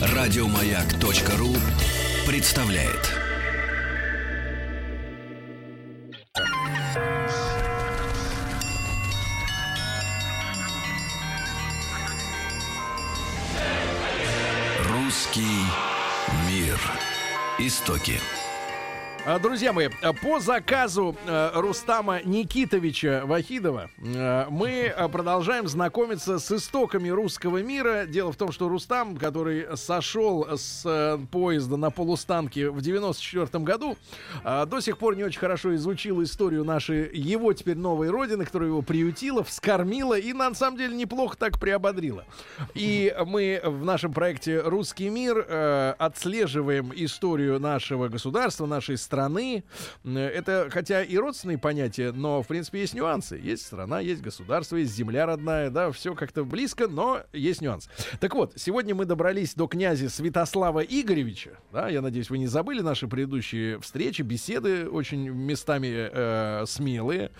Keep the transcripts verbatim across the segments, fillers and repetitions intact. Радиомаяк.ру представляет. Русский мир. Истоки. Друзья мои, по заказу Рустама Никитовича Вахидова мы продолжаем знакомиться с истоками русского мира. Дело в том, что Рустам, который сошел с поезда на полустанке в девяносто четвёртом году, до сих пор не очень хорошо изучил историю нашей, его теперь новой родины, которая его приютила, вскормила и, на самом деле, неплохо так приободрила. И мы в нашем проекте «Русский мир» отслеживаем историю нашего государства, нашей страны. Страны. Это, хотя и родственные понятия, но, в принципе, есть нюансы. Есть страна, есть государство, есть земля родная, да, все как-то близко, но есть нюанс. Так вот, сегодня мы добрались до князя Святослава Игоревича, да, я надеюсь, вы не забыли наши предыдущие встречи, беседы, очень местами э, смелые,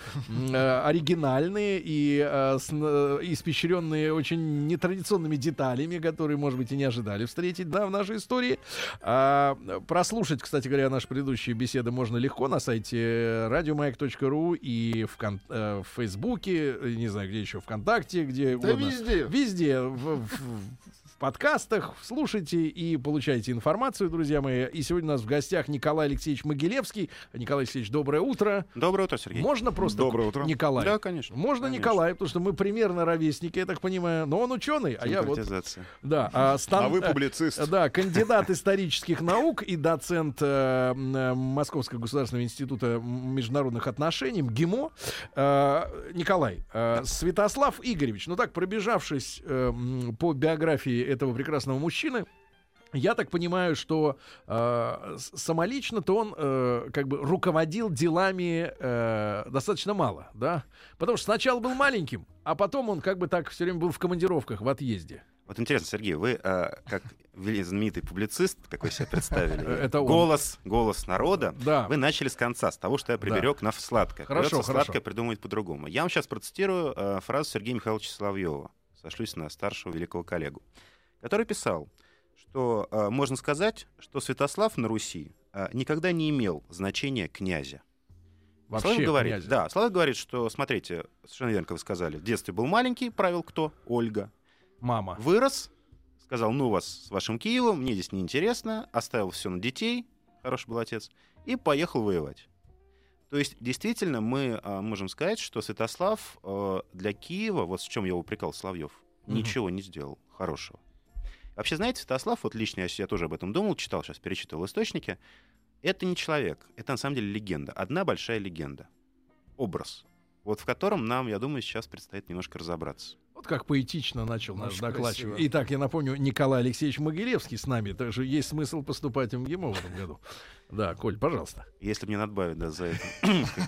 э, оригинальные и э, с, э, испещренные очень нетрадиционными деталями, которые, может быть, и не ожидали встретить, да, в нашей истории. А, прослушать, кстати говоря, наши предыдущие беседы можно легко на сайте радиомаяк.ру и в, кон- э, в Фейсбуке, не знаю, где еще, ВКонтакте, где да угодно. Везде. Везде. В, в, в подкастах слушайте и получайте информацию, друзья мои. И сегодня у нас в гостях Николай Алексеевич Могилевский. Николай Алексеевич, доброе утро. Доброе утро, Сергей. Можно просто доброе утро. Николай? Да, конечно. Можно конечно. Николай, потому что мы примерно ровесники, я так понимаю. Но он ученый, а я вот... Да, а, стан... а вы публицист. Да, кандидат исторических наук и доцент... Московского государственного института международных отношений, МГИМО. э, Николай, э, Святослав Игоревич, ну так, пробежавшись э, по биографии этого прекрасного мужчины, я так понимаю, что э, самолично-то он э, как бы руководил делами э, достаточно мало, да? Потому что сначала был маленьким, а потом он как бы так все время был в командировках, в отъезде. Вот интересно, Сергей, вы э, как знаменитый публицист, как вы себя представили, это голос, голос народа, да. Вы начали с конца, с того, что я приберег да. на сладкое. Хорошо, Придется хорошо. Сладкое придумывать по-другому. Я вам сейчас процитирую э, фразу Сергея Михайловича Соловьева, сошлюсь на старшего великого коллегу, который писал, что э, можно сказать, что Святослав на Руси э, никогда не имел значения князя. Вообще говорит, да, Слава говорит, что, смотрите, совершенно верно, как вы сказали, в детстве был маленький, правил кто? Ольга. Мама. Вырос, сказал, ну вас с вашим Киевом, мне здесь неинтересно, оставил все на детей, хороший был отец, и поехал воевать. То есть, действительно, мы а, можем сказать, что Святослав а, для Киева, вот в чем я упрекал Соловьев, mm-hmm. ничего не сделал хорошего. Вообще, знаете, Святослав, вот лично я, я тоже об этом думал, читал, сейчас перечитывал источники, это не человек, это на самом деле легенда, одна большая легенда, образ, вот в котором нам, я думаю, сейчас предстоит немножко разобраться. Вот как поэтично начал наш докладчик. Итак, я напомню, Николай Алексеевич Могилевский с нами. Так же есть смысл поступать в МГИМО в этом году. Да, Коль, пожалуйста. Если мне надбавят, да, за это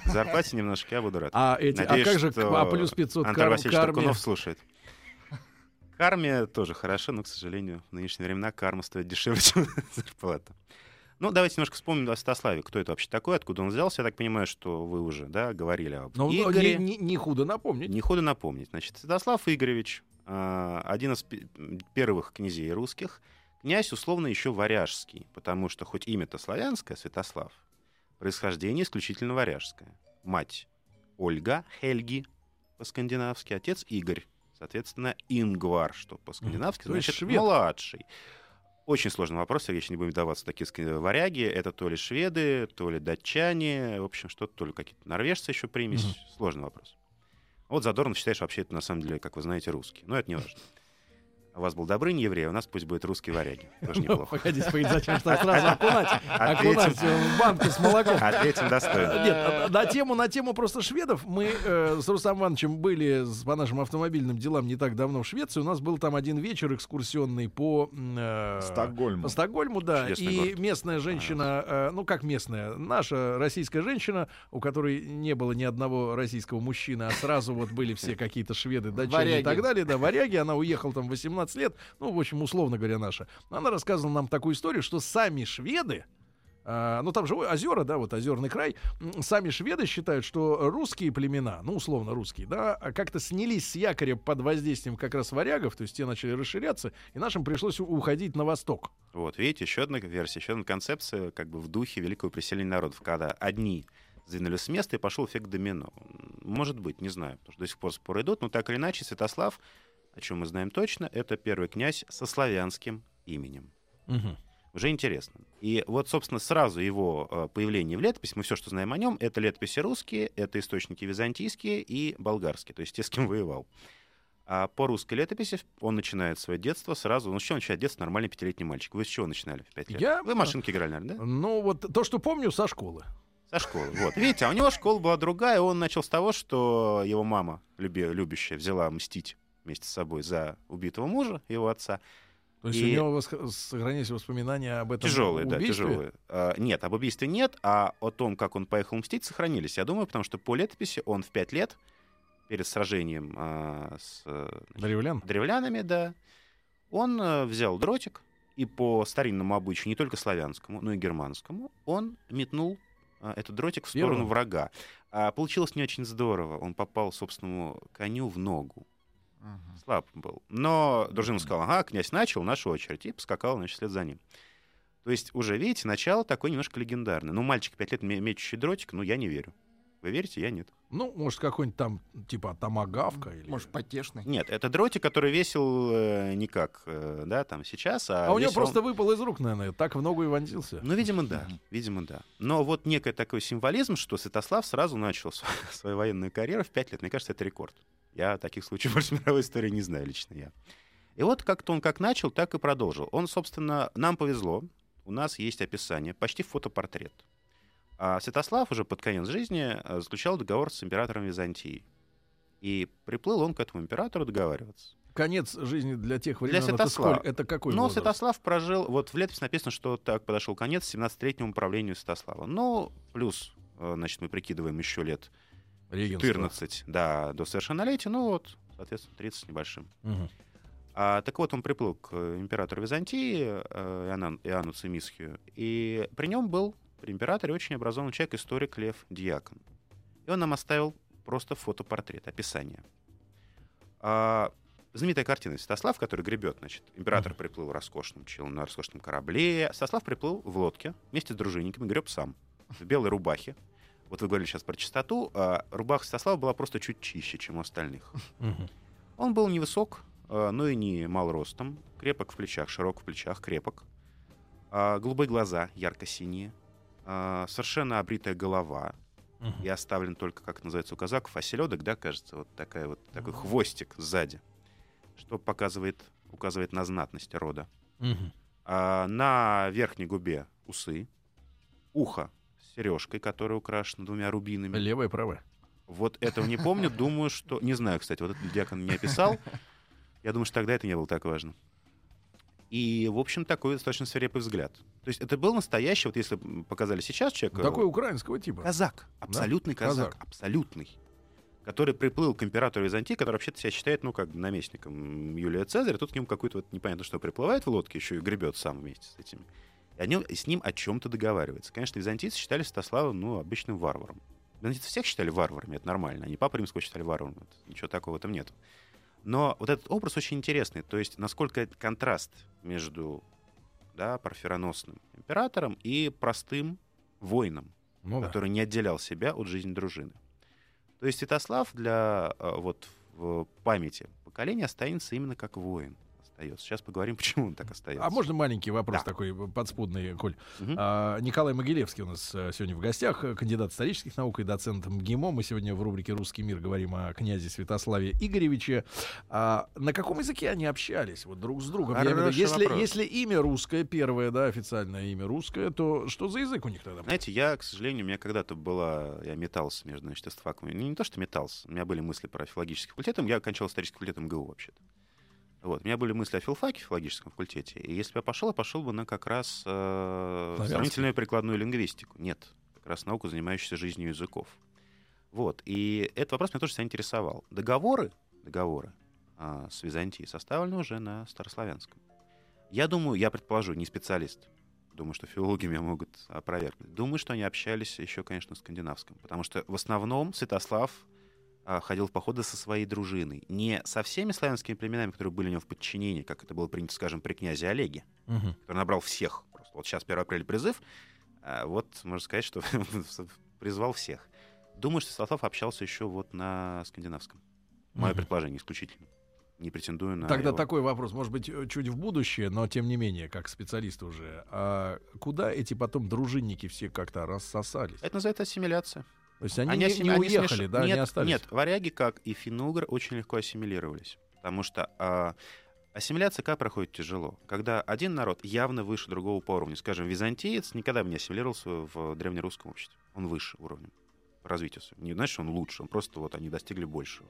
зарплате немножко, я буду рад. А как же плюс пятьсот карме? Антон Васильевич Таркунов слушает. Карме тоже хорошо, но, к сожалению, в нынешние времена карма стоит дешевле, чем зарплата. Ну, давайте немножко вспомним о Святославе. Кто это вообще такой, откуда он взялся? Я так понимаю, что вы уже, да, говорили об Но, Игоре. Не, не худо напомнить. Не худо напомнить. Значит, Святослав Игоревич, один из первых князей русских, князь, условно, еще варяжский, потому что хоть имя-то славянское, Святослав, происхождение исключительно варяжское. Мать Ольга, Хельги по-скандинавски, отец Игорь, соответственно, Ингвар, что по-скандинавски, mm, значит, младший. Очень сложный вопрос, я еще не будем вдаваться в такие варяги. Это то ли шведы, то ли датчане, в общем, что-то, то ли какие-то норвежцы еще примесь. Mm-hmm. Сложный вопрос. Вот Задорнов считает, что вообще это на самом деле, как вы знаете, русские. Но это не важно. У вас был Добрынь, еврей, у нас пусть будет русские варяги. Тоже неплохо. Погодите, зачем сразу окунать? Окунать в банку с молоком. Ответим достойно. Нет, на тему, на тему просто шведов. Мы с Рустам Ивановичем были по нашим автомобильным делам не так давно в Швеции. У нас был там один вечер экскурсионный по... Стокгольму. По Стокгольму, да. И местная женщина, ну как местная, наша российская женщина, у которой не было ни одного российского мужчины, а сразу вот были все какие-то шведы, датчане и так далее. Да, варяги. Она уехала там восемнадцать лет, ну, в общем, условно говоря, наша. Она рассказывала нам такую историю, что сами шведы э, ну там же озера, да, вот озерный край. Сами шведы считают, что русские племена, ну условно русские, да, как-то снялись с якоря под воздействием как раз варягов, то есть те начали расширяться, и нашим пришлось уходить на восток. Вот, видите, еще одна версия, еще одна концепция, как бы в духе великого переселения народов, когда одни сдвинулись с места, и пошел эффект домино. Может быть, не знаю, потому что до сих пор споры идут, но так или иначе Святослав, о чем мы знаем точно, это первый князь со славянским именем. Угу. Уже интересно. И вот, собственно, сразу его появление в летописи, мы все, что знаем о нем, это летописи русские, это источники византийские и болгарские, то есть те, с кем воевал. А по русской летописи он начинает свое детство сразу. Ну, с чего начинает детство нормальный пятилетний мальчик? Вы с чего начинали в пять лет? Я... Вы машинки играли, наверное, да? Ну, вот то, что помню, со школы. Со школы, вот. Видите, а у него школа была другая. Он начал с того, что его мама, люби- любящая, взяла мстить вместе с собой за убитого мужа, его отца. То есть и... у него восх... сохранились воспоминания об этом тяжелые, убийстве? Тяжелые, да, тяжелые. А, нет, об убийстве нет, а о том, как он поехал мстить, сохранились, я думаю, потому что по летописи он в пять лет перед сражением а, с Древлян. древлянами, да, он а, взял дротик, и по старинному обычаю, не только славянскому, но и германскому, он метнул а, этот дротик в сторону Первым. врага. А, получилось не очень здорово, он попал собственному коню в ногу. Uh-huh. Слаб был. Но дружина сказала: ага, князь начал, наша очередь. И поскакал, значит, вслед за ним. То есть уже, видите, начало такое немножко легендарное. Ну, мальчик пять лет, мечущий дротик, ну, я не верю. Вы верите? Я нет. Ну, может, какой-нибудь там, типа, тамагавка? Или... Может, потешный? Нет, это дротик, который весил э, не как, э, да, там, сейчас. А, а у него просто он... выпал из рук, наверное, так в ногу и вонзился. Ну, видимо, да, видимо, да. Но вот некий такой символизм, что Святослав сразу начал свою, свою военную карьеру в пять лет. Мне кажется, это рекорд. Я таких случаев больше мировой истории не знаю, лично я. И вот как-то он как начал, так и продолжил. Он, собственно, нам повезло. У нас есть описание, почти фотопортрет. А Святослав уже под конец жизни заключал договор с императором Византии. И приплыл он к этому императору договариваться. Конец жизни для тех времен, для Святослава. Это, сколь, это какой Но возраст? Святослав прожил... Вот в летописи написано, что так подошел конец семнадцатилетнему правлению Святослава. Ну, плюс, значит, мы прикидываем еще лет... четырнадцать, да, до совершеннолетия, ну вот, соответственно, тридцать с небольшим. Угу. А, так вот, он приплыл к императору Византии, Иоанну, Иоанну Цемисхию, и при нем был при императоре очень образованный человек, историк Лев Дьякон. И он нам оставил просто фотопортрет, описание. А, знаменитая картина Святослав, который гребет, значит, император угу. приплыл роскошным челом на роскошном корабле. Святослав приплыл в лодке вместе с дружинниками, греб сам, в белой рубахе. Вот вы говорили сейчас про чистоту. Рубаха Святослава была просто чуть чище, чем у остальных. Угу. Он был невысок, но и не мал ростом. Крепок в плечах, широк в плечах, крепок. Голубые глаза, ярко-синие. Совершенно обритая голова. Угу. И оставлен только, как называется у казаков, оселедок, да, кажется, вот, такая вот такой угу. хвостик сзади, что показывает, указывает на знатность рода. Угу. На верхней губе усы, ухо сережкой, которая украшена двумя рубинами. Левая и правая. Вот этого не помню. Думаю, что... Не знаю, кстати. Вот этот Дьякон мне описал. Я думаю, что тогда это не было так важно. И, в общем, такой достаточно свирепый взгляд. То есть это был настоящий, вот если показали сейчас человека... Такой украинского типа. Казак. Абсолютный да? казак. казак. Абсолютный. Который приплыл к императору Византии, который вообще-то себя считает, ну, как бы наместником Юлия Цезаря. Тут к нему какой-то вот непонятно что приплывает в лодке, еще и гребет сам вместе с этими. И с ним о чем-то договаривается. Конечно, византийцы считали Святослава, ну, обычным варваром. Византийцы всех считали варварами, это нормально. Они папу римского считали варваром, это, ничего такого там нет. Но вот этот образ очень интересный. То есть, насколько контраст между да, парфироносным императором и простым воином, ну, да. который не отделял себя от жизни дружины. То есть Святослав для вот, в памяти поколения останется именно как воин. Сейчас поговорим, почему он так остается. А можно маленький вопрос да. такой подспудный, Коль? Угу. А, Николай Могилевский у нас сегодня в гостях, кандидат исторических наук и доцент МГИМО. Мы сегодня в рубрике «Русский мир» говорим о князе Святославе Игоревиче. А, на каком языке они общались вот, друг с другом? Я имею в виду, если, если имя русское, первое, да, официальное имя русское, то что за язык у них тогда был? Знаете, я, к сожалению, у меня когда-то была... Я метался между, значит, истфаком. Не, не то, что метался. У меня были мысли про филологический факультет. Я окончал исторический факультет МГУ вообще-то. Вот. У меня были мысли о филфаке, филологическом факультете. И если бы я пошел, я пошел бы на как раз э, сравнительную прикладную лингвистику. Нет, как раз науку, занимающуюся жизнью языков. Вот. И этот вопрос меня тоже всегда интересовал. Договоры, договоры э, с Византией составлены уже на старославянском. Я думаю, я предположу, не специалист, Думаю, что филологи меня могут опровергнуть. Думаю, что они общались еще, конечно, в скандинавском. Потому что в основном Святослав а, ходил в походы со своей дружиной. Не со всеми славянскими племенами, которые были у него в подчинении, как это было принято, скажем, при князе Олеге, угу. который набрал всех. Просто. Вот сейчас первого апреля призыв. А вот можно сказать, что призвал всех. Думаю, что Святослав общался еще вот на скандинавском. Мое угу. предположение исключительно. Не претендую на Тогда его. Такой вопрос, может быть, чуть в будущее, но тем не менее, как специалист уже. А куда эти потом дружинники все как-то рассосались? Это называется ассимиляция. То есть они, они не, асси... не они уехали, смеш... да, нет, не остались? Нет, варяги, как и финно-угры, очень легко ассимилировались. Потому что а, ассимиляция как проходит тяжело. Когда один народ явно выше другого по уровню. Скажем, византиец никогда бы не ассимилировался в древнерусском обществе. Он выше уровнем по развитию. Не значит, что он лучше, он просто вот они достигли большего.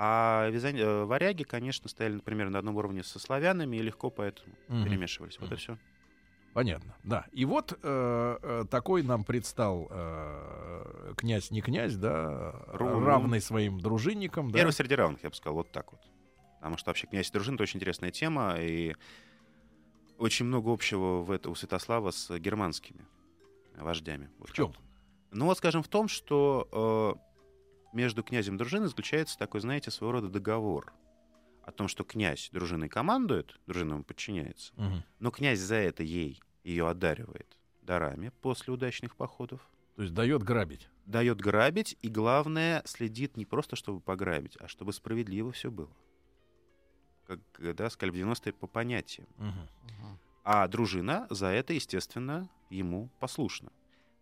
А визан... варяги, конечно, стояли, например, на одном уровне со славянами и легко поэтому mm-hmm. перемешивались. Вот mm-hmm. и все. Понятно, да. И вот э, такой нам предстал э, князь, не князь, да, Ру... равный своим дружинникам. Первый да? среди равных, я бы сказал, вот так вот. Потому что вообще князь и дружина — это очень интересная тема, и очень много общего в это, у Святослава с германскими вождями. Вот в чем? Как-то. Ну вот, скажем, в том, что... Э, между князем и дружиной заключается такой, знаете, своего рода договор о том, что князь дружиной командует, дружина ему подчиняется, угу. но князь за это ей ее одаривает дарами после удачных походов. То есть дает грабить. Дает грабить, и главное, следит не просто, чтобы пограбить, а чтобы справедливо все было. Как, да, сказали в девяностые по понятиям. Угу. А дружина за это, естественно, ему послушна.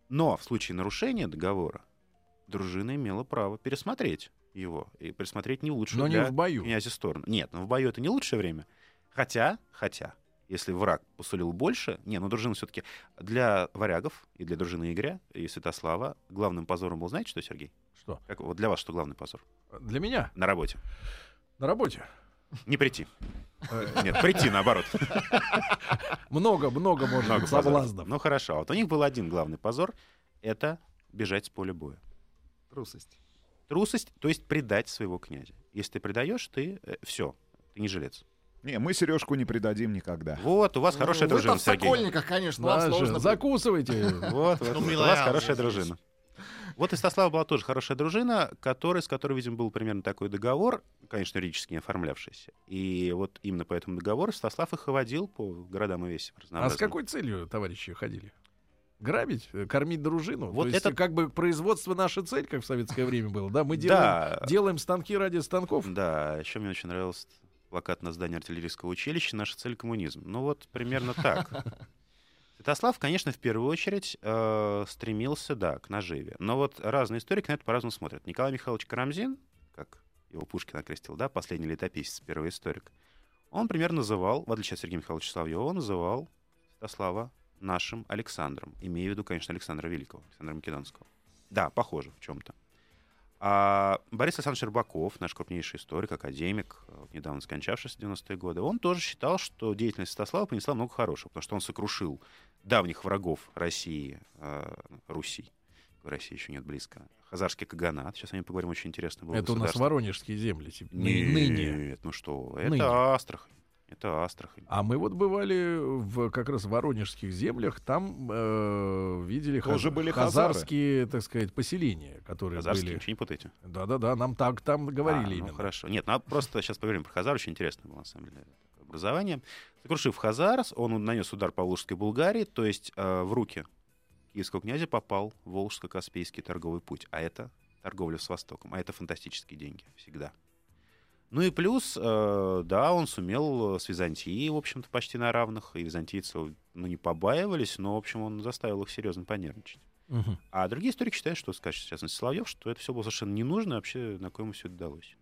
Но в случае нарушения договора дружина имела право пересмотреть его. И пересмотреть не лучшую но для не в бою. Князя сторону. Нет, но в бою это не лучшее время. Хотя, хотя, если враг посулил больше... Не, ну дружина все-таки... Для варягов и для дружины Игоря и Святослава главным позором был, знаете что, Сергей? Что? Как, вот для вас что главный позор? Для меня? На работе. На работе? Не прийти. Нет, прийти наоборот. Много-много можно соблазнов. Ну хорошо, вот у них был один главный позор. Это бежать с поля боя. Трусость. Трусость, то есть предать своего князя. Если ты предаешь, ты э, все, ты не жилец. Не, мы Сережку не предадим никогда. Вот, у вас хорошая ну, дружина, вы Сергей. Вы в Сокольниках, конечно, да, вам сложно. Закусывайте. Вот, у вас хорошая дружина. Вот и Святослава была тоже хорошая дружина, с которой, видимо, был примерно такой договор, конечно, юридически не оформлявшийся. И вот именно по этому договору Святослав их водил по городам и весям. А с какой целью, товарищи, ходили? Грабить, кормить дружину. Вот то это есть, как бы производство наша цель, как в советское время было. Да, мы делаем, да. делаем станки ради станков. Да, еще мне очень нравился плакат на здании артиллерийского училища «Наша цель — коммунизм». Ну вот примерно так. Святослав, конечно, в первую очередь э, стремился, да, к наживе. Но вот разные историки на это по-разному смотрят. Николай Михайлович Карамзин, как его Пушкин окрестил, да, последний летописец, первый историк, он примерно называл, в отличие от Сергея Михайловича Соловьева, он называл Святослава нашим Александром. Имею в виду, конечно, Александра Великого, Александра Македонского. Да, похоже в чем-то. А Борис Александрович Рыбаков, наш крупнейший историк, академик, вот недавно скончавшийся в девяностые годы, он тоже считал, что деятельность Святослава принесла много хорошего, потому что он сокрушил давних врагов России, э, Руси. В России еще нет близко. Хазарский каганат. Сейчас о нем поговорим, очень интересно было. Это у нас воронежские земли. Типа, нет, ныне. Ну что, это ныне. Астрахань. Это Астрахань. А мы вот бывали в как раз воронежских землях, там э, видели хаз... были хазарские, хазары. Так сказать, поселения, которые хазарские, были. Хазарские, не путайте. Да-да-да, нам так там говорили а, именно. Ну, хорошо. Нет, ну, просто сейчас поговорим про Хазар, очень интересно было, на самом деле, образование. Сокрушив Хазарс, он нанес удар по Волжской Булгарии, то есть э, в руки киевского князя попал Волжско-Каспийский торговый путь, а это торговля с Востоком, а это фантастические деньги всегда. Ну и плюс, э, да, он сумел с Византией, в общем-то, почти на равных. И византийцы, ну, не побаивались, но, в общем, он заставил их серьезно понервничать. Угу. А другие историки считают, что, скажет сейчас Соловьев, что это все было совершенно не нужно, вообще, на кое-ему все это далось.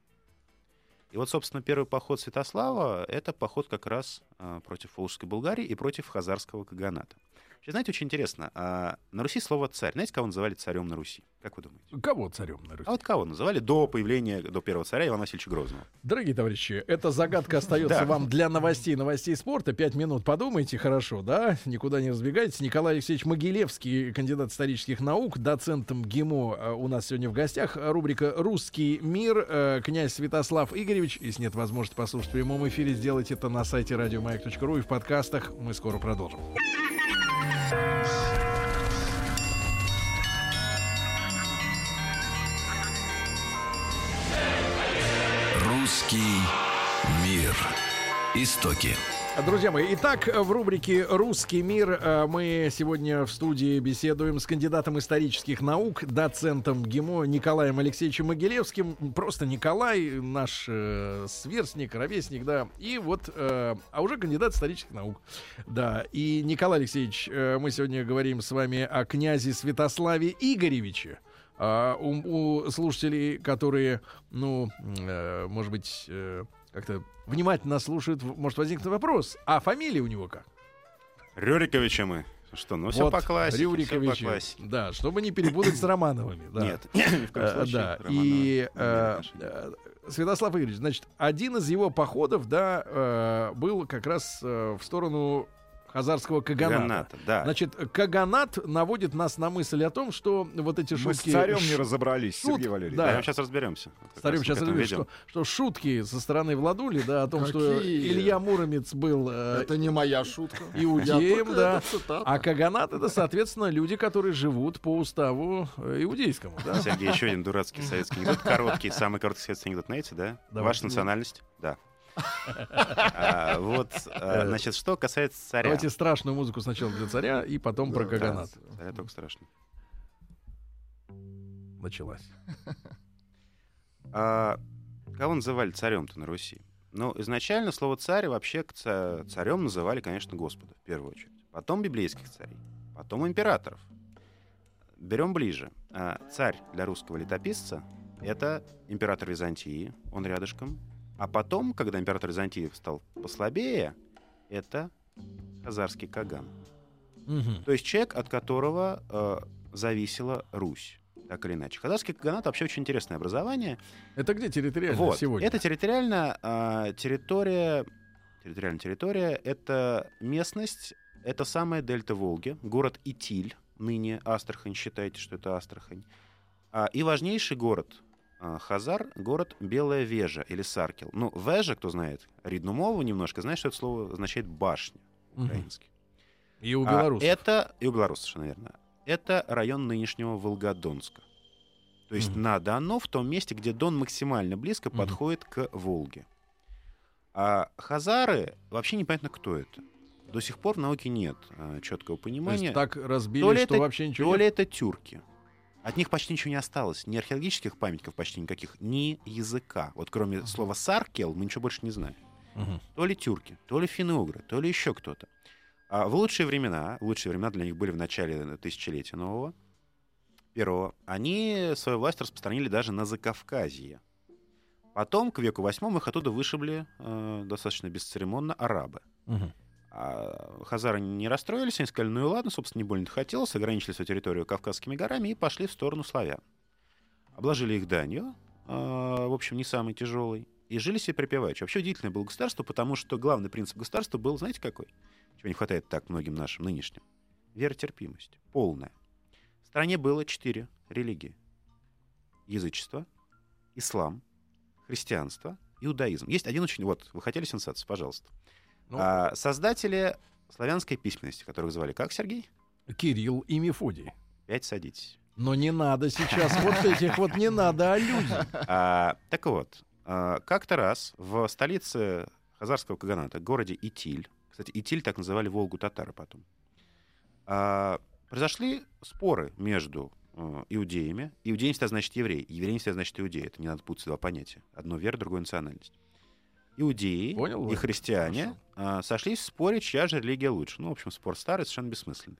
И вот, собственно, первый поход Святослава — это поход как раз э, против Волжской Булгарии и против Хазарского каганата. Сейчас, знаете, очень интересно, э, на Руси слово «царь». Знаете, кого называли царем на Руси? Как вы думаете? Кого царем на Руси? А вот кого называли до появления, до первого царя Ивана Васильевича Грозного? Дорогие товарищи, эта загадка остается вам для новостей, новостей спорта. Пять минут подумайте, хорошо, да? Никуда не разбегайтесь. Николай Алексеевич Могилевский, кандидат исторических наук, доцент МГИМО у нас сегодня в гостях. Рубрика «Русский мир», князь Святослав Игоревич. Если нет возможности послушать в прямом эфире, сделайте это на сайте радиомаяк точка ру и в подкастах. Мы скоро продолжим. Русский мир. Истоки. Друзья мои, итак, в рубрике «Русский мир» мы сегодня в студии беседуем с кандидатом исторических наук, доцентом МГИМО Николаем Алексеевичем Могилевским. Просто Николай, наш э, сверстник, ровесник, да, и вот, э, а уже кандидат исторических наук, да. И, Николай Алексеевич, э, мы сегодня говорим с вами о князе Святославе Игоревиче. Э, у, у слушателей, которые, ну, э, может быть... Э, как-то внимательно слушают, может возникнуть вопрос. А фамилия у него как? Рюриковича мы. Что, ну, вот, все по классике. Рюриковича, все по классике. Да, чтобы не перепутать с Романовыми. Да. Нет, ни в коем случае. Да. И э, Святослав Игоревич, значит, один из его походов, да, э, был как раз э, в сторону Хазарского каганата. Каганата, да. Значит, каганат наводит нас на мысль о том, что вот эти шутки... Мы с царем не разобрались, шут... Сергей Валерьевич. Да, да, сейчас разберемся. С царем сейчас разберемся, что, что шутки со стороны Владули, да, о том, какие? Что Илья Муромец был... Э, это не моя шутка. Иудеем, да. А каганат — это, соответственно, люди, которые живут по уставу иудейскому. Да? Сергей, еще один дурацкий советский анекдот. Короткий, самый короткий советский анекдот, знаете, да? Давай. Ваша национальность, да. а, вот, а, значит, что касается царя. Давайте страшную музыку сначала для царя и потом да, про каганат. Да, царя только страшно. Началась. а, кого называли царем-то на Руси? Ну, изначально слово «царь» вообще к царем называли, конечно, Господа, в первую очередь. Потом библейских царей, потом императоров. Берем ближе. А, царь для русского летописца — это император Византии, он рядышком. А потом, когда император Византии стал послабее, это хазарский каган. Угу. То есть человек, от которого э, зависела Русь, так или иначе. Хазарский каганат вообще очень интересное образование. Это где территориально вот. Сегодня? Это территориально э, территория, территориальная территория, это местность, это самая дельта Волги, город Итиль, ныне Астрахань, считайте, что это Астрахань. А, и важнейший город Хазар — город Белая Вежа или Саркел. Ну, Вежа, кто знает ридну-мову немножко, знает, что это слово означает «башня» украинский. Угу. И у белорусов. А это, и у белорусов, совершенно верно. Это район нынешнего Волгодонска. То есть угу. на Дону, в том месте, где Дон максимально близко угу. подходит к Волге. А хазары — вообще непонятно, кто это. До сих пор в науке нет четкого понимания. То есть так разбили, то ли что это, вообще ничего то ли нет? это тюрки. От них почти ничего не осталось. Ни археологических памятников почти никаких, ни языка. Вот кроме uh-huh. слова «саркел» мы ничего больше не знаем. Uh-huh. То ли тюрки, то ли финно-угры, то ли еще кто-то. А в лучшие времена, лучшие времена для них были в начале тысячелетия нового, первого, они свою власть распространили даже на Закавказье. Потом, к веку восьмому, их оттуда вышибли э, достаточно бесцеремонно арабы. Uh-huh. А хазары не расстроились, они сказали, ну и ладно, собственно, не больно-то хотелось, ограничили свою территорию Кавказскими горами и пошли в сторону славян. Обложили их данью, э, в общем, не самой тяжелой, и жили себе припеваючи. Вообще удивительное было государство, потому что главный принцип государства был, знаете какой? Чего не хватает так многим нашим нынешним? Веротерпимость. Полная. В стране было четыре религии. Язычество, ислам, христианство, иудаизм. Есть один очень... Вот, вы хотели сенсацию? Пожалуйста. Ну. А, создатели славянской письменности, которых звали как, Сергей? Кирилл и Мефодий. Опять садитесь. Но не надо сейчас вот этих вот, не надо о людях. Так вот, как-то раз в столице Хазарского каганата, городе Итиль, кстати, Итиль так называли Волгу татары потом, произошли споры между иудеями. Иудеи всегда значит еврей, евреи всегда значит иудеи. Это не надо путать два понятия. Одно вера, другое национальность. Иудеи Понял, и христиане а, сошлись в споре, чья же религия лучше. Ну, в общем, спор старый, совершенно бессмысленный.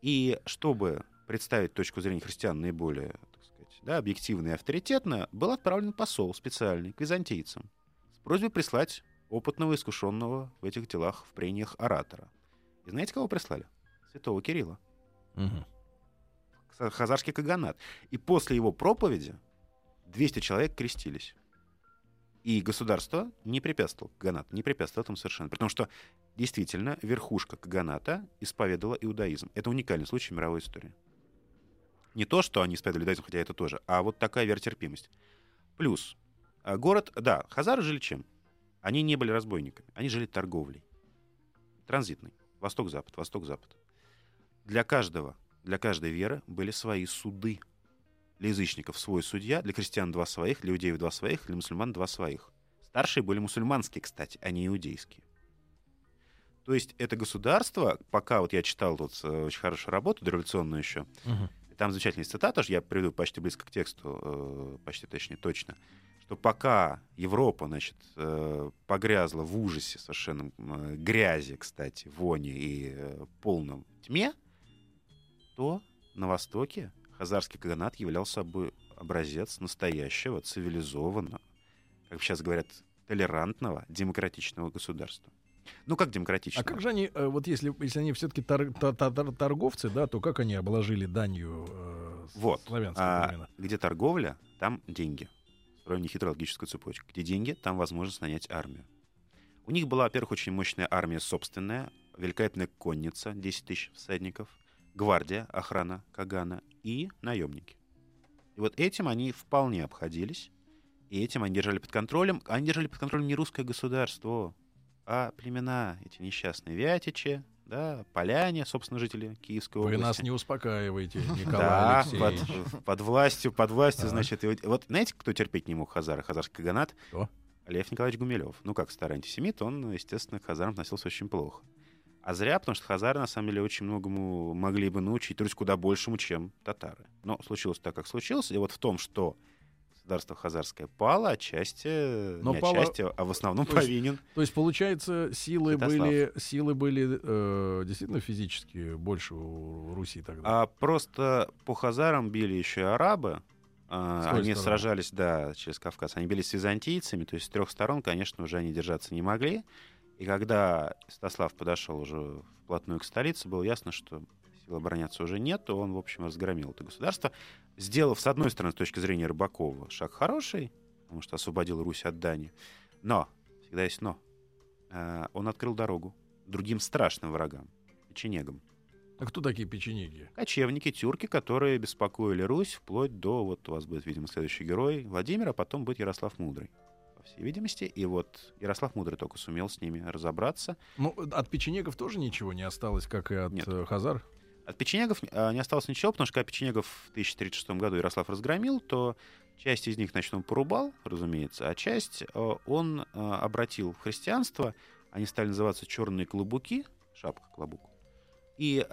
И чтобы представить точку зрения христиан наиболее, так сказать, да, объективно и авторитетно, был отправлен посол специальный к византийцам с просьбой прислать опытного, искушенного в этих делах, в прениях оратора. И знаете, кого прислали? Святого Кирилла. Угу. Хазарский каганат. И после его проповеди двести человек крестились. И государство не препятствовало каганату, не препятствовало этому совершенно. Потому что, действительно, верхушка каганата исповедала иудаизм. Это уникальный случай в мировой истории. Не то, что они исповедовали иудаизм, хотя это тоже, а вот такая веротерпимость. Плюс город... Да, хазары жили чем? Они не были разбойниками. Они жили торговлей. Транзитной. Восток-запад, восток-запад. Для каждого, для каждой веры были свои суды. Для язычников свой судья, для крестьян два своих, для иудеев два своих, для мусульман два своих. Старшие были мусульманские, кстати, а не иудейские. То есть это государство, пока вот я читал тут очень хорошую работу, дореволюционную еще, угу. Там замечательная цитата, я приведу почти близко к тексту, почти точнее, точно, что пока Европа, значит, погрязла в ужасе совершенно, грязи, кстати, вони и полном тьме, то на Востоке Хазарский каганат являл собой образец настоящего, цивилизованного, как сейчас говорят, толерантного, демократичного государства. Ну, как демократично. А как же они, вот если, если они все-таки тор, тор, тор, торговцы, да, то как они обложили данью э, вот. славянского а, времена? Где торговля, там деньги. Строим нехитрую логическую цепочку. Где деньги, там возможность нанять армию. У них была, во-первых, очень мощная армия собственная, великолепная конница, десять тысяч всадников, гвардия, охрана кагана и наемники. И вот этим они вполне обходились, и этим они держали под контролем. Они держали под контролем не русское государство, а племена, эти несчастные вятичи, да, поляне, собственно, жители Киевской области. Вы нас не успокаиваете, Николай Алексеевич. Да, под, под властью, под властью, значит. Вот, вот знаете, кто терпеть не мог хазары, хазарский каганат? Кто? Лев Николаевич Гумилев. Ну, как старый антисемит, он, естественно, к хазарам относился очень плохо. А зря, потому что хазары, на самом деле, очень многому могли бы научить, то есть куда большему, чем татары. Но случилось так, как случилось, и вот в том, что государство хазарское пало, отчасти, но не пало, отчасти, а в основном то повинен. Есть, то есть, получается, силы Святослав. были, силы были э, действительно физически больше у Руси тогда? А просто по хазарам били еще и арабы. Э, они сторон? сражались, да, через Кавказ. Они бились с византийцами, то есть с трех сторон, конечно, уже они держаться не могли. И когда Святослав подошел уже вплотную к столице, было ясно, что обороняться уже нет, то он, в общем, разгромил это государство, сделав, с одной стороны, с точки зрения Рыбакова, шаг хороший, потому что освободил Русь от дани, но, всегда есть но, он открыл дорогу другим страшным врагам, печенегам. А кто такие печенеги? Кочевники, тюрки, которые беспокоили Русь вплоть до, вот у вас будет, видимо, следующий герой, Владимир, а потом будет Ярослав Мудрый. По всей видимости, и вот Ярослав Мудрый только сумел с ними разобраться. Ну, от печенегов тоже ничего не осталось, как и от нет. хазар? От печенегов не осталось ничего, потому что когда печенегов в тысяча тридцать шестом году Ярослав разгромил, то часть из них, значит, он порубал, разумеется, а часть он обратил в христианство. Они стали называться черные клобуки, шапка-клобук. И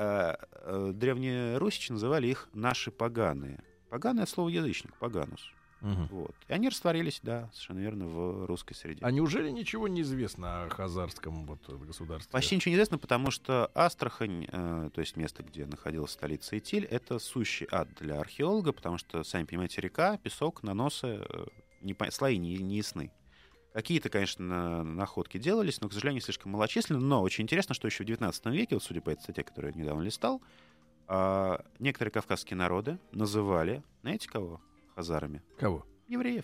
древние русичи называли их наши поганые. Поганое слово язычник, поганус. Угу. Вот. И они растворились, да, совершенно верно, в русской среде. А неужели ничего не известно о хазарском вот, государстве? Почти ничего не известно, потому что Астрахань, э, то есть место, где находилась столица Итиль, это сущий ад для археолога, потому что, сами понимаете, река, песок, наносы, э, не, слои не, не ясны. Какие-то, конечно, находки делались, но, к сожалению, слишком малочисленны. Но очень интересно, что еще в девятнадцатом веке, вот, судя по этой статье, которую я недавно листал, э, некоторые кавказские народы называли, знаете кого? Хазарами. Кого? Евреев.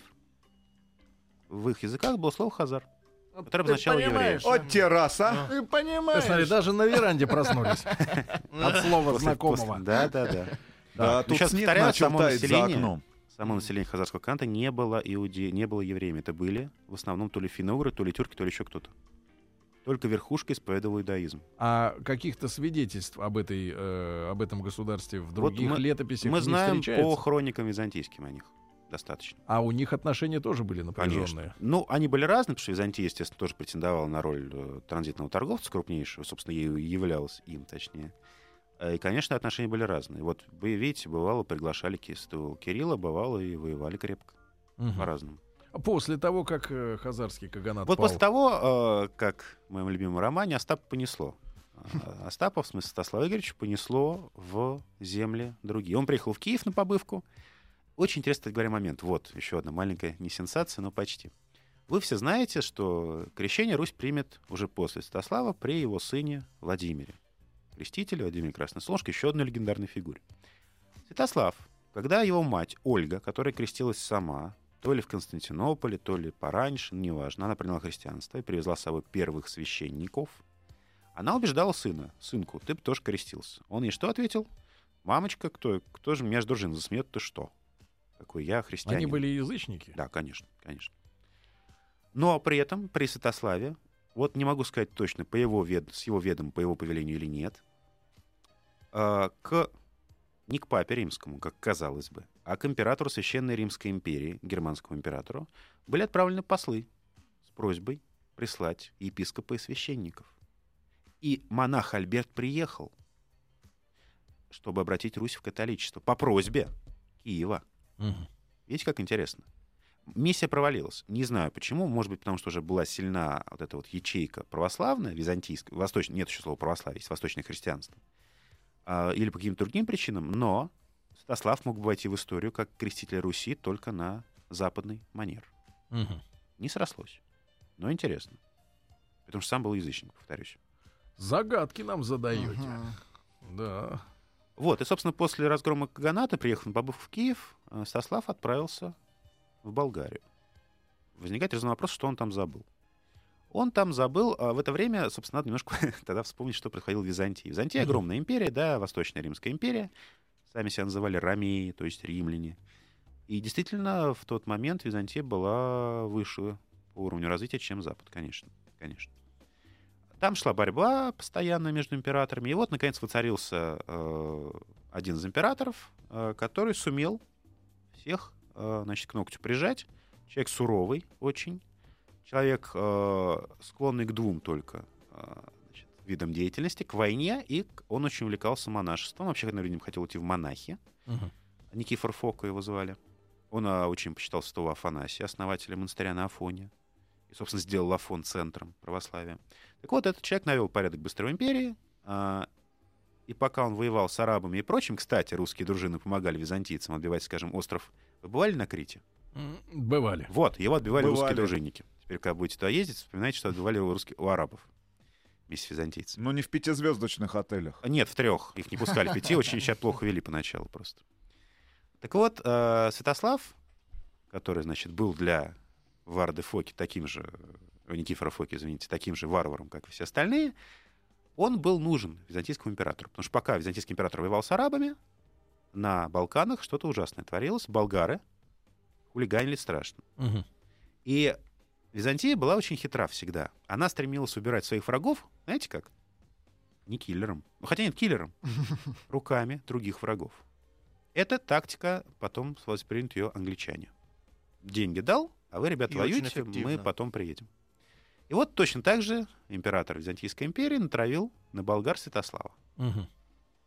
В их языках было слово «хазар», которое обозначало «евреев». От терраса. Ты понимаешь. Ты, смотри, даже на веранде проснулись от слова знакомого. Да, да, да. Тут снег начал таять за окном. Само население хазарского каганата не было евреями. Это были в основном то ли финно-угры, то ли тюрки, то ли еще кто-то. Только верхушка исповедовала иудаизм. А каких-то свидетельств об, этой, э, об этом государстве в других вот мы, летописях мы не знаем встречается? По хроникам византийским о них достаточно. А у них отношения тоже были напряженные? Конечно. Ну, они были разные, потому что Византия, естественно, тоже претендовала на роль э, транзитного торговца крупнейшего, собственно, ею являлась им, точнее. И, конечно, отношения были разные. Вот, вы видите, бывало, приглашали Кирилла, бывало, и воевали крепко. Угу. По-разному. После того, как хазарский каганат Вот пал. после того, как в моем любимом романе Остап понесло. Остапа, в смысле Святослава Игоревича, понесло в земли другие. Он приехал в Киев на побывку. Очень интересный, так говоря, момент. Вот еще одна маленькая не сенсация, но почти. Вы все знаете, что крещение Русь примет уже после Святослава при его сыне Владимире. Креститель Владимир Краснослонский, еще одной легендарной фигуре. Святослав, когда его мать Ольга, которая крестилась сама, то ли в Константинополе, то ли пораньше, неважно. Она приняла христианство и привезла с собой первых священников. Она убеждала сына, сынку, ты бы тоже крестился. Он ей что ответил? Мамочка, кто, кто же меня с дружин засмеет, ты что? Какой я христианин. Они были язычники? Да, конечно, конечно. Но при этом при Святославе, вот не могу сказать точно, по его вед... с его ведом, по его повелению или нет, э, к, не к папе римскому, как казалось бы, а к императору Священной Римской империи, германскому императору, были отправлены послы с просьбой прислать епископа и священников. И монах Альберт приехал, чтобы обратить Русь в католичество по просьбе Киева. Угу. Видите, как интересно? Миссия провалилась. Не знаю почему. Может быть, потому что уже была сильна вот эта вот ячейка православная, византийская, восточная, нет еще слова православие, есть восточное христианство. Или по каким-то другим причинам. Но Святослав мог бы войти в историю как креститель Руси только на западный манер. Угу. Не срослось. Но интересно. Потому что сам был язычник, повторюсь. Загадки нам задаете. Угу. Да. Вот. И, собственно, после разгрома каганата, приехав на побывку в Киев, Святослав отправился в Болгарию. Возникает резонный вопрос, что он там забыл. Он там забыл, а в это время, собственно, надо немножко тогда вспомнить, что происходило в Византии. Византия — огромная империя, да, Восточная Римская империя. Сами себя называли ромеи, то есть римляне. И действительно, в тот момент Византия была выше по уровню развития, чем Запад, конечно. Конечно. Там шла борьба постоянно между императорами. И вот, наконец, воцарился э, один из императоров, э, который сумел всех значит, к ногтю прижать. Человек суровый очень. Человек, э, склонный к двум только э, значит, видам деятельности, к войне, и он очень увлекался монашеством. Вообще, наверное, хотел идти в монахи. Угу. Никифор Фока его звали. Он э, очень почитал святого Афанасия, основателя монастыря на Афоне. И, собственно, сделал Афон центром православия. Так вот, этот человек навел порядок быстро в империи, э, и пока он воевал с арабами и прочим, кстати, русские дружины помогали византийцам отбивать, скажем, остров. Вы бывали на Крите? Бывали. Вот, его отбивали бывали. русские дружинники. Теперь, когда будете туда ездить, вспоминайте, что отбивали у, русских, у арабов. Вместе с византийцами. Но не в пятизвездочных отелях. Нет, в трех. Их не пускали в пяти, очень сейчас плохо вели поначалу просто. Так вот, Святослав, который, значит, был для Варды Фоки таким же, Никифора Фоки, извините, таким же варваром, как и все остальные, он был нужен византийскому императору. Потому что пока византийский император воевал с арабами, на Балканах что-то ужасное творилось. Болгары хулиганили страшно. Угу. И Византия была очень хитра всегда. Она стремилась убирать своих врагов, знаете как? Не киллером. Ну, хотя нет, киллером. Руками других врагов. Эта тактика потом восприняли ее англичане. Деньги дал, а вы, ребята, и воюете, мы потом приедем. И вот точно так же император Византийской империи натравил на болгар Святослава. Угу.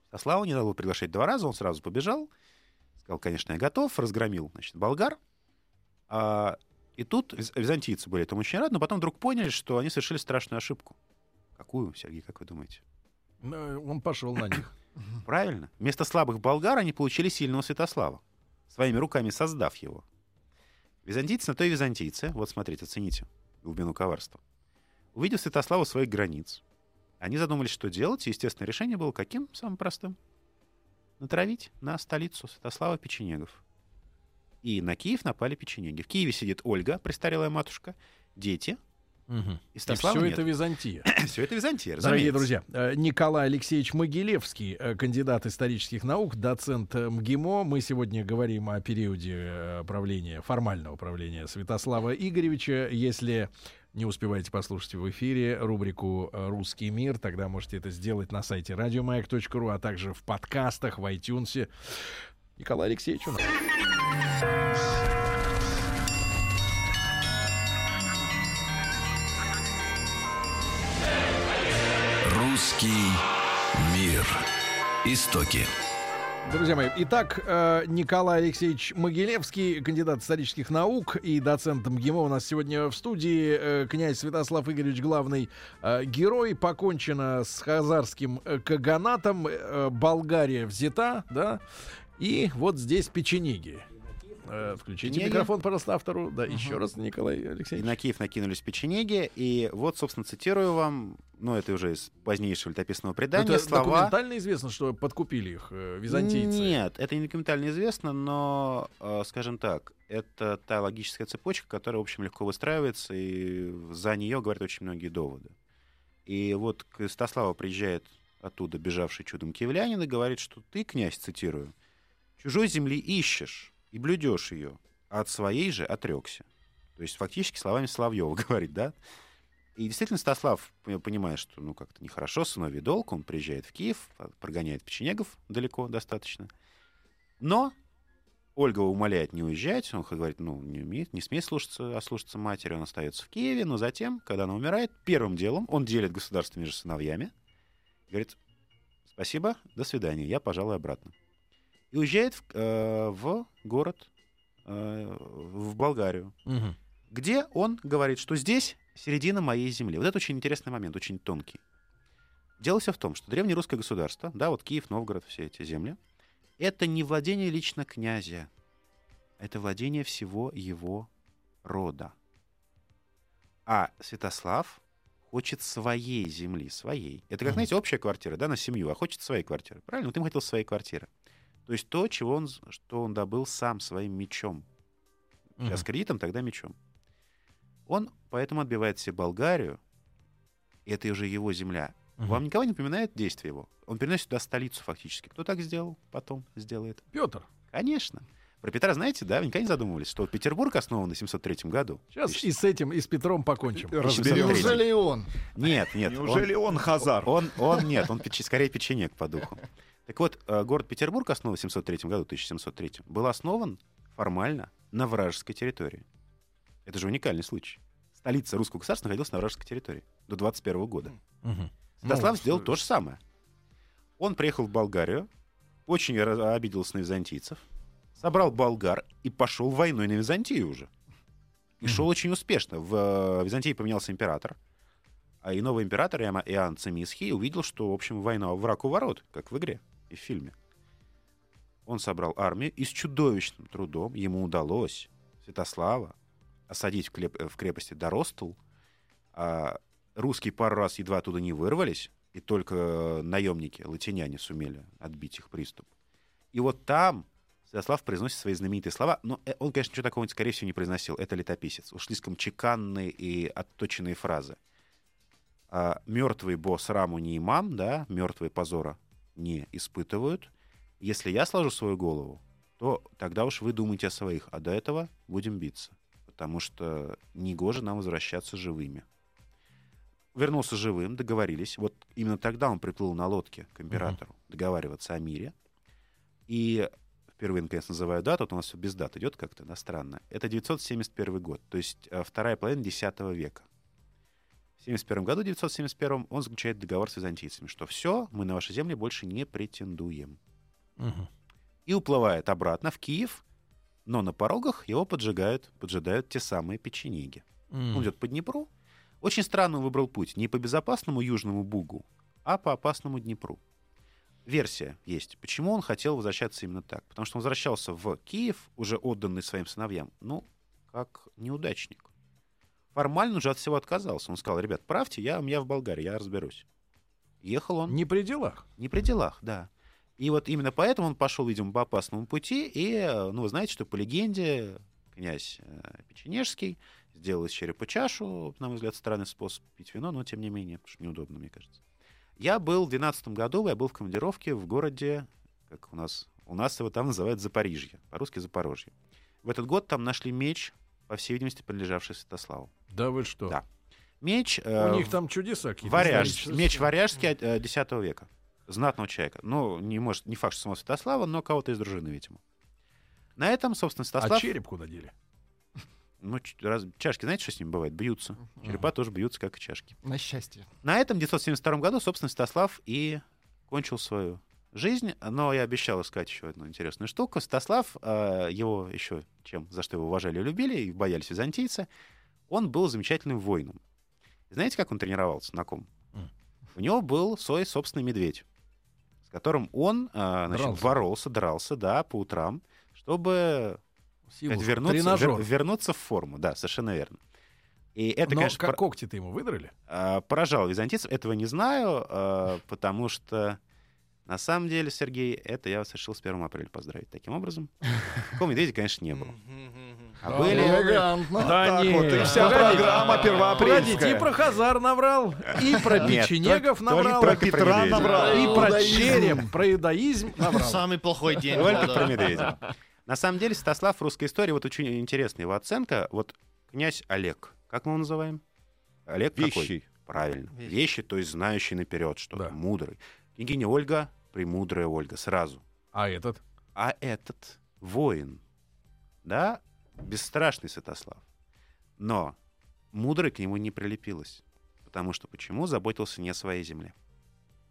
Святослава не дало приглашать два раза, он сразу побежал, сказал, конечно, я готов, разгромил, значит, болгар. А, и тут византийцы были этому очень рады, но потом вдруг поняли, что они совершили страшную ошибку. Какую, Сергей, как вы думаете? Ну, он пошел на них. Правильно. Вместо слабых болгар они получили сильного Святослава, своими руками создав его. Византийцы на то и византийцы, вот смотрите, оцените глубину коварства. Увидев Святослава своих границ, они задумались, что делать, и, естественно, решение было каким? Самым простым. Натравить на столицу Святослава печенегов. И на Киев напали печенеги. В Киеве сидит Ольга, престарелая матушка, дети. Угу. И, и все нет. это Византия. Все это Византия, разумеется. Дорогие друзья, Николай Алексеевич Могилевский, кандидат исторических наук, доцент МГИМО. Мы сегодня говорим о периоде правления, формального правления Святослава Игоревича. Если не успеваете послушать в эфире рубрику «Русский мир», тогда можете это сделать на сайте радиомаяк точка ру, а также в подкастах, в iTunes. Николай Алексеевич. «Русский мир. Истоки». Друзья мои, итак, Николай Алексеевич Могилевский, кандидат исторических наук и доцент МГИМО у нас сегодня в студии. Князь Святослав Игоревич — главный герой. Покончено с хазарским каганатом. Болгария взята, да? И вот здесь печенеги. Включите Печенеги. Микрофон, пожалуйста, автору. Да, угу. Еще раз, Николай Алексеевич. И на Киев накинулись печенеги. И вот, собственно, цитирую вам, ну, это уже из позднейшего летописного предания, это слова... документально известно, что подкупили их византийцы? Нет, это не документально известно, но, скажем так, это та логическая цепочка, которая, в общем, легко выстраивается, и за нее говорят очень многие доводы. И вот к Святославу приезжает оттуда бежавший чудом киевлянин и говорит, что ты, князь, цитирую, «чужой земли ищешь и блюдешь ее, а от своей же отрекся». То есть фактически словами Соловьева говорит, да? И действительно, Святослав, понимая, что ну как-то нехорошо, сыновий долг, он приезжает в Киев, прогоняет печенегов далеко достаточно. Но Ольга умоляет не уезжать, он говорит, ну, не, умеет, не смей слушаться, а слушаться матери, он остается в Киеве, но затем, когда она умирает, первым делом он делит государство между сыновьями, говорит, спасибо, до свидания, я, пожалуй, обратно. И уезжает в, э, в город, э, в Болгарию, угу. где он говорит, что здесь середина моей земли. Вот это очень интересный момент, очень тонкий. Дело все в том, что древнерусское государство, да, вот Киев, Новгород, все эти земли, это не владение лично князя, это владение всего его рода. А Святослав хочет своей земли, своей. Это, как, знаете, общая квартира, да, на семью, а хочет своей квартиры. Правильно? Вот им хотел своей квартиры. То есть то, чего он, что он добыл сам своим мечом. Сейчас кредитом, тогда мечом. Он поэтому отбивает себе Болгарию, и это уже его земля. Угу. Вам никого не напоминает действие его? Он переносит сюда столицу фактически. Кто так сделал, потом сделает? Петр. Конечно. Про Петра знаете, да? Вы никогда не задумывались, что Петербург основан в семьсот третьем году. Сейчас и с этим, и с Петром покончим. Неужели он? Нет, нет. Неужели он, он хазар? Он, он, он нет, он скорее печенег по духу. Так вот, город Петербург основан в семьсот третьем году, тысяча семьсот третьем, был основан формально на вражеской территории. Это же уникальный случай. Столица русского государства находилась на вражеской территории до двадцать первого года. Угу. Святослав ну, сделал что... то же самое. Он приехал в Болгарию, очень обиделся на византийцев, собрал болгар и пошел войной на Византию уже. И mm-hmm. шел очень успешно. В Византии поменялся император. А и новый император Иоанн Цемисхий увидел, что, в общем, война враг у ворот, как в игре и в фильме. Он собрал армию, и с чудовищным трудом ему удалось Святослава осадить в, клеп... в крепости Доростул. а... Русские пару раз едва оттуда не вырвались, и только наемники, латиняне, сумели отбить их приступ. И вот там Святослав произносит свои знаменитые слова, но он, конечно, ничего такого, скорее всего, не произносил. Это летописец. Уж слишком чеканные и отточенные фразы. «Мертвый бо сраму не имам», да, «мертвые позора не испытывают». «Если я сложу свою голову, то тогда уж вы думайте о своих, а до этого будем биться, потому что негоже нам возвращаться живыми». Вернулся живым, договорились. Вот именно тогда он приплыл на лодке к императору uh-huh. договариваться о мире. И впервые, наконец, называю дату, вот у нас все без дат идет как-то, да, странно. Это девятьсот семьдесят первый год, то есть вторая половина X века. В девятьсот семьдесят первом году, в девятьсот семьдесят первом, он заключает договор с византийцами, что все, мы на ваши земли больше не претендуем. Uh-huh. И уплывает обратно в Киев, но на порогах его поджигают, поджидают те самые печенеги. Uh-huh. Он идет по Днепру. Очень странно он выбрал путь. Не по безопасному Южному Бугу, а по опасному Днепру. Версия есть. Почему он хотел возвращаться именно так? Потому что он возвращался в Киев, уже отданный своим сыновьям, ну, как неудачник. Формально уже от всего отказался. Он сказал, ребят, правьте, я, я в Болгарии, я разберусь. Ехал он... Не при делах. Не при делах, да. И вот именно поэтому он пошел, видимо, по опасному пути. И, ну, вы знаете, что по легенде князь Печенежский сделал из черепа чашу, на мой взгляд, странный способ пить вино, но тем не менее, потому что неудобно, мне кажется. Я был в двенадцатом году, я был в командировке в городе, как у нас, у нас его там называют Запорижье, по-русски Запорожье. В этот год там нашли меч, по всей видимости, принадлежавший Святославу. Да вы что? Да. Меч... У э, них там чудеса какие-то. Варяж, меч варяжский э, X века, знатного человека. Ну, не, может, не факт, что самого Святослава, но кого-то из дружины, видимо. На этом, собственно, Святослав... А череп куда дели? Ну, раз... чашки, знаете, что с ними бывает? Бьются. Черепа uh-huh. тоже бьются, как и чашки. На счастье. На этом в девятьсот семьдесят втором году, собственно, Святослав и кончил свою жизнь. Но я обещал искать еще одну интересную штуку. Святослав, его еще чем, за что его уважали и любили, и боялись византийцы, он был замечательным воином. Знаете, как он тренировался? На ком? Uh-huh. У него был свой собственный медведь, с которым он, значит, дрался. боролся, дрался, да, по утрам, чтобы... Вернуться, вер, вернуться в форму, да, совершенно верно. И это, но конечно, как пор... когти-то ему выдрали? Поражал византийцев, этого не знаю, потому что, на самом деле, Сергей, это я вас решил с первого апреля поздравить таким образом. Такого медведя, конечно, не было. А были... Элегантно. Да нет. Вот и вся программа первоапрельская. Погодите, и про хазар наврал, и про печенегов наврал, и про Петра наврал, и про череп, про иудаизм наврал. Самый плохой день. Только про медведя. На самом деле, Святослав в русской истории, вот очень интересная его оценка. Вот князь Олег, как мы его называем? Олег вещий. Какой? Правильно. Вещи. Вещи, то есть знающий наперед, что да. мудрый. Княгиня Ольга, премудрая Ольга, сразу. А этот? А этот воин. Да, бесстрашный Святослав. Но мудрый к нему не прилепилась. Потому что почему? Заботился не о своей земле,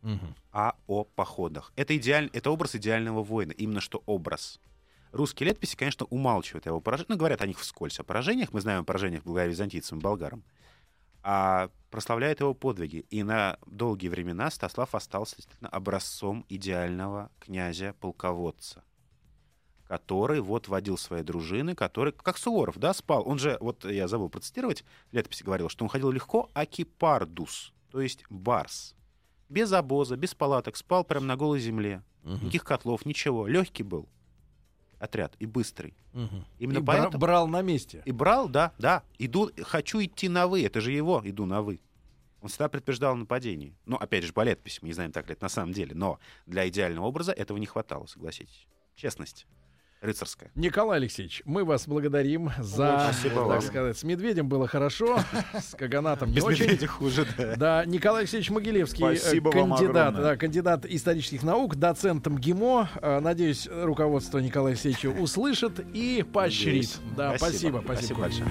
угу. а о походах. Это, идеаль... Это образ идеального воина. Именно что образ. Русские летописи, конечно, умалчивают о его поражении. Ну, говорят о них вскользь, о поражениях. Мы знаем о поражениях благодаря византийцам и болгарам. А прославляют его подвиги. И на долгие времена Святослав остался действительно образцом идеального князя-полководца, который вот водил свои дружины, который, как Суворов, да, спал. Он же, вот я забыл процитировать, в летописи говорил, что он ходил легко, акипардус, то есть барс. Без обоза, без палаток, спал прямо на голой земле. Угу. Никаких котлов, ничего. Легкий был отряд и быстрый. Угу. Именно и поэтому... брал на месте. И брал, да, да. Иду, хочу идти на вы, это же его, иду на вы. Он всегда предупреждал о нападении. Ну, опять же, по летописи, мы не знаем, так ли это на самом деле, но для идеального образа этого не хватало, согласитесь. Честность. Рыцарская. Николай Алексеевич, мы вас благодарим за, спасибо, так сказать, с медведем было хорошо, с каганатом не очень. Без медведя хуже, да. Да, Николай Алексеевич Могилевский, спасибо, кандидат, да, кандидат исторических наук, доцент МГИМО. Надеюсь, руководство Николая Алексеевича услышит и поощрит. Да, спасибо, спасибо, спасибо большое.